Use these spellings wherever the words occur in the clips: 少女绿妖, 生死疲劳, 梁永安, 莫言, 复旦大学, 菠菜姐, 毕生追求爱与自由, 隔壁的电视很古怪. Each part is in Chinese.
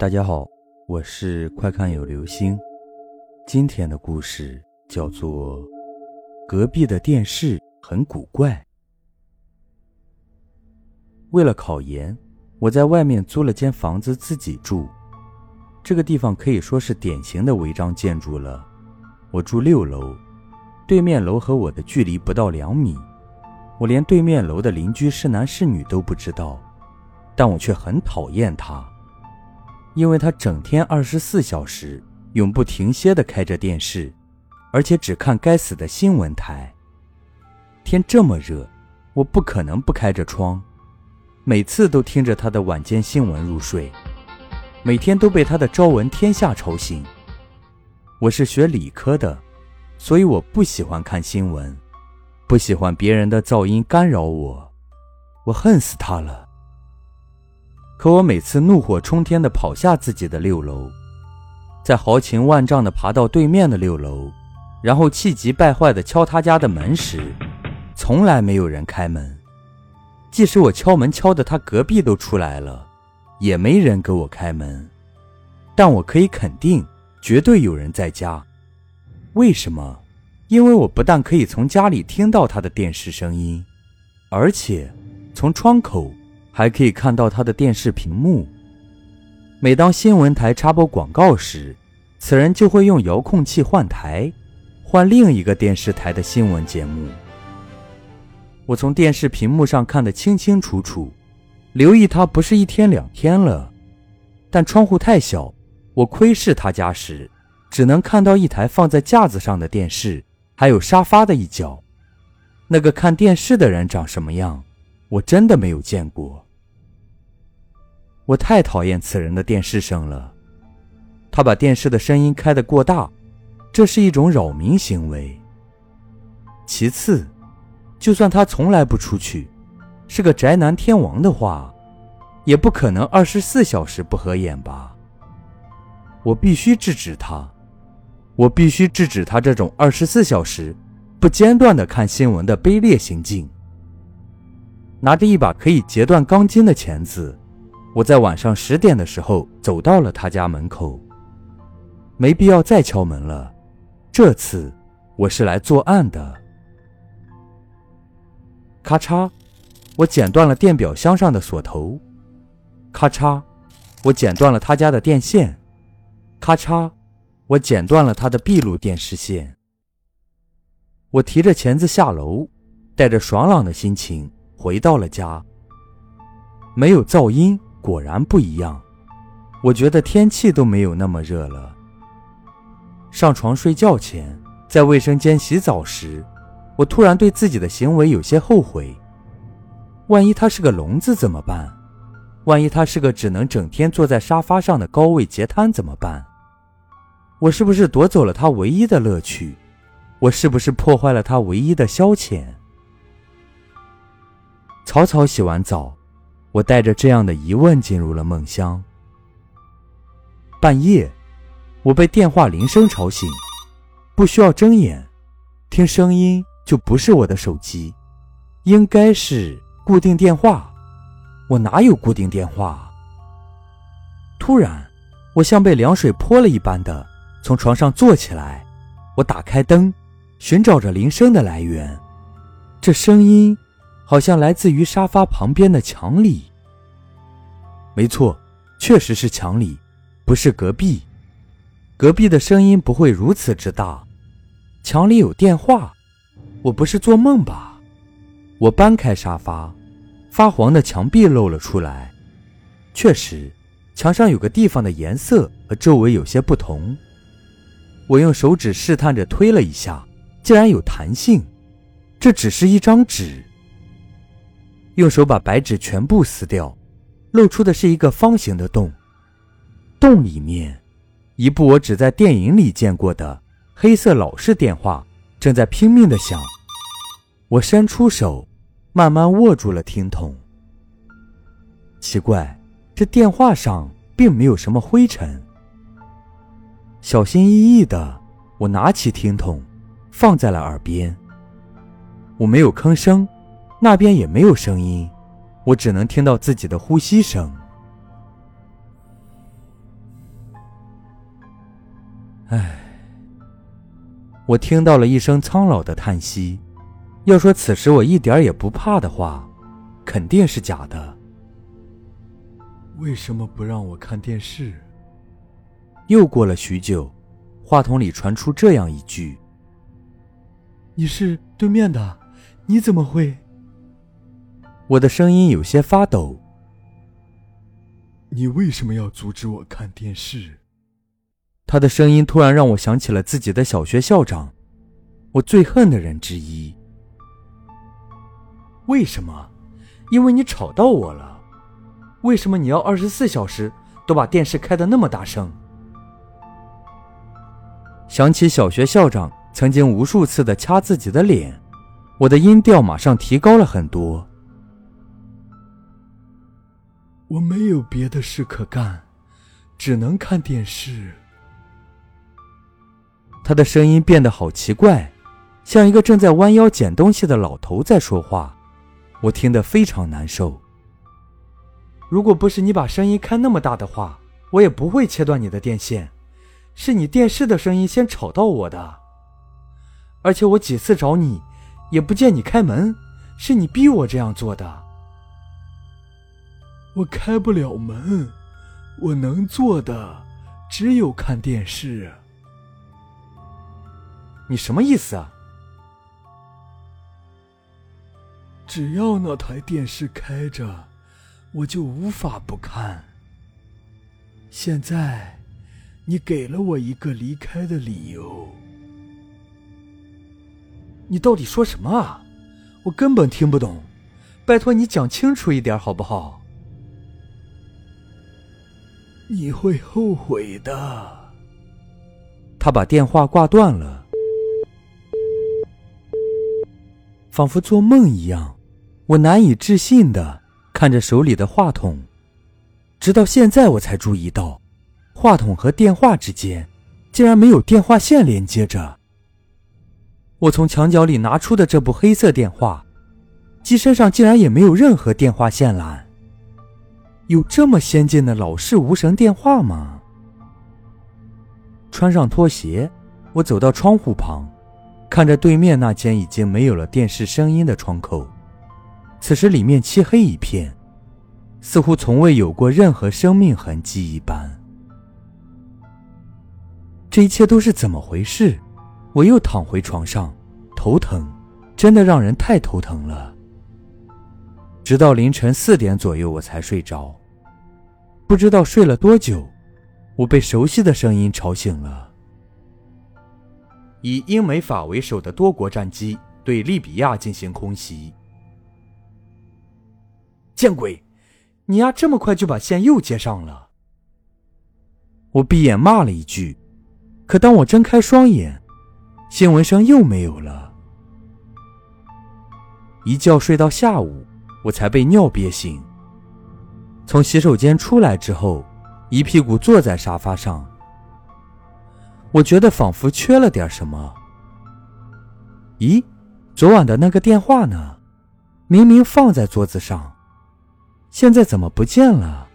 大家好，我是快看有流星。今天的故事叫做《隔壁的电视很古怪》。为了考研，我在外面租了间房子自己住。这个地方可以说是典型的违章建筑了。我住6楼，对面楼和我的距离不到2米，我连对面楼的邻居是男是女都不知道，但我却很讨厌他。因为他整天24小时永不停歇地开着电视，而且只看该死的新闻台。天这么热，我不可能不开着窗，每次都听着他的晚间新闻入睡，每天都被他的朝闻天下吵醒。我是学理科的，所以我不喜欢看新闻，不喜欢别人的噪音干扰我，我恨死他了。可我每次怒火冲天地跑下自己的6楼，再豪情万丈地爬到对面的6楼，然后气急败坏地敲他家的门时，从来没有人开门。即使我敲门敲得他隔壁都出来了，也没人给我开门。但我可以肯定，绝对有人在家。为什么？因为我不但可以从家里听到他的电视声音，而且从窗口还可以看到他的电视屏幕。每当新闻台插播广告时，此人就会用遥控器换台，换另一个电视台的新闻节目。我从电视屏幕上看得清清楚楚，留意他不是1天2天了。但窗户太小，我窥视他家时，只能看到一台放在架子上的电视，还有沙发的一角。那个看电视的人长什么样，我真的没有见过。我太讨厌此人的电视声了，他把电视的声音开得过大，这是一种扰民行为。其次，就算他从来不出去，是个宅男天王的话，也不可能24小时不合眼吧。我必须制止他，我必须制止他这种24小时不间断地看新闻的卑劣行径。拿着一把可以截断钢筋的钳子，我在晚上10点的时候走到了他家门口。没必要再敲门了，这次我是来作案的。咔嚓，我剪断了电表箱上的锁头。咔嚓，我剪断了他家的电线。咔嚓，我剪断了他的闭路电视线。我提着钳子下楼，带着爽朗的心情回到了家。没有噪音果然不一样，我觉得天气都没有那么热了。上床睡觉前，在卫生间洗澡时，我突然对自己的行为有些后悔。万一他是个聋子怎么办？万一他是个只能整天坐在沙发上的高位截瘫怎么办？我是不是夺走了他唯一的乐趣？我是不是破坏了他唯一的消遣？草草洗完澡，我带着这样的疑问进入了梦乡。半夜，我被电话铃声吵醒，不需要睁眼，听声音就不是我的手机，应该是固定电话。我哪有固定电话？突然，我像被凉水泼了一般的从床上坐起来，我打开灯，寻找着铃声的来源。这声音好像来自于沙发旁边的墙里。没错，确实是墙里，不是隔壁。隔壁的声音不会如此之大。墙里有电话，我不是做梦吧？我搬开沙发，发黄的墙壁露了出来。确实，墙上有个地方的颜色和周围有些不同。我用手指试探着推了一下，竟然有弹性。这只是一张纸。用手把白纸全部撕掉，露出的是一个方形的洞。洞里面，一部我只在电影里见过的黑色老式电话正在拼命地响。我伸出手，慢慢握住了听筒。奇怪，这电话上并没有什么灰尘。小心翼翼地，我拿起听筒，放在了耳边。我没有吭声，那边也没有声音，我只能听到自己的呼吸声。唉。我听到了一声苍老的叹息，要说此时我一点也不怕的话，肯定是假的。为什么不让我看电视？又过了许久，话筒里传出这样一句：你是对面的，你怎么会？我的声音有些发抖。你为什么要阻止我看电视？他的声音突然让我想起了自己的小学校长，我最恨的人之一。为什么？因为你吵到我了。为什么你要24小时都把电视开得那么大声？想起小学校长曾经无数次地掐自己的脸，我的音调马上提高了很多。我没有别的事可干，只能看电视。他的声音变得好奇怪，像一个正在弯腰捡东西的老头在说话，我听得非常难受。如果不是你把声音开那么大的话，我也不会切断你的电线，是你电视的声音先吵到我的。而且我几次找你，也不见你开门，是你逼我这样做的。我开不了门，我能做的只有看电视。你什么意思啊？只要那台电视开着，我就无法不看。现在，你给了我一个离开的理由。你到底说什么啊？我根本听不懂，拜托你讲清楚一点好不好？你会后悔的。他把电话挂断了。仿佛做梦一样，我难以置信地看着手里的话筒，直到现在我才注意到，话筒和电话之间竟然没有电话线连接着。我从墙角里拿出的这部黑色电话机身上竟然也没有任何电话线缆。有这么先进的老式无绳电话吗？穿上拖鞋，我走到窗户旁，看着对面那间已经没有了电视声音的窗口，此时里面漆黑一片，似乎从未有过任何生命痕迹一般。这一切都是怎么回事？我又躺回床上，头疼，真的让人太头疼了。直到凌晨4点左右我才睡着，不知道睡了多久，我被熟悉的声音吵醒了。以英美法为首的多国战机对利比亚进行空袭。见鬼，你呀这么快就把线又接上了。我闭眼骂了一句，可当我睁开双眼，新闻声又没有了。一觉睡到下午，我才被尿憋醒。从洗手间出来之后，一屁股坐在沙发上。我觉得仿佛缺了点什么。咦，昨晚的那个电话呢？明明放在桌子上，现在怎么不见了？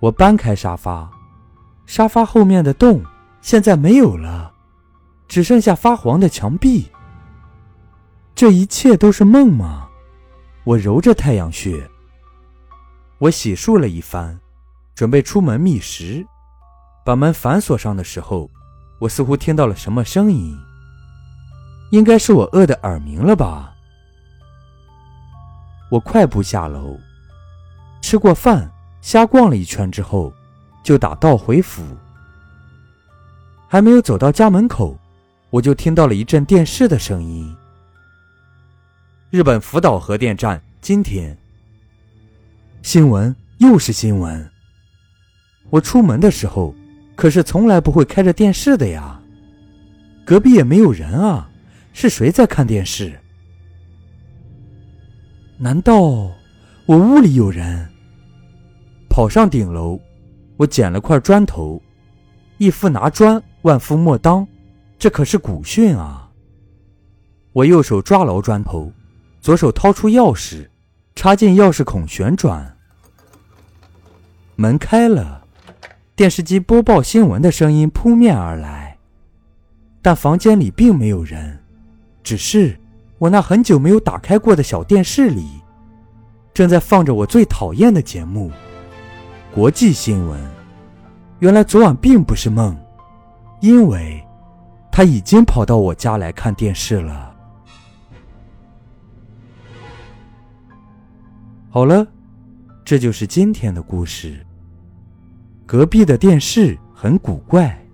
我搬开沙发，沙发后面的洞现在没有了，只剩下发黄的墙壁。这一切都是梦吗？我揉着太阳穴，我洗漱了一番，准备出门觅食。把门反锁上的时候，我似乎听到了什么声音，应该是我饿得耳鸣了吧。我快步下楼，吃过饭，瞎逛了一圈之后，就打道回府。还没有走到家门口，我就听到了一阵电视的声音。日本福岛核电站今天。新闻又是新闻。我出门的时候可是从来不会开着电视的呀，隔壁也没有人啊，是谁在看电视？难道我屋里有人？跑上顶楼，我捡了块砖头，一夫拿砖，万夫莫当，这可是古训啊。我右手抓牢砖头，左手掏出钥匙，插进钥匙孔旋转，门开了，电视机播报新闻的声音扑面而来，但房间里并没有人，只是我那很久没有打开过的小电视里，正在放着我最讨厌的节目——国际新闻。原来昨晚并不是梦，因为他已经跑到我家来看电视了。好了，这就是今天的故事。隔壁的电视很古怪。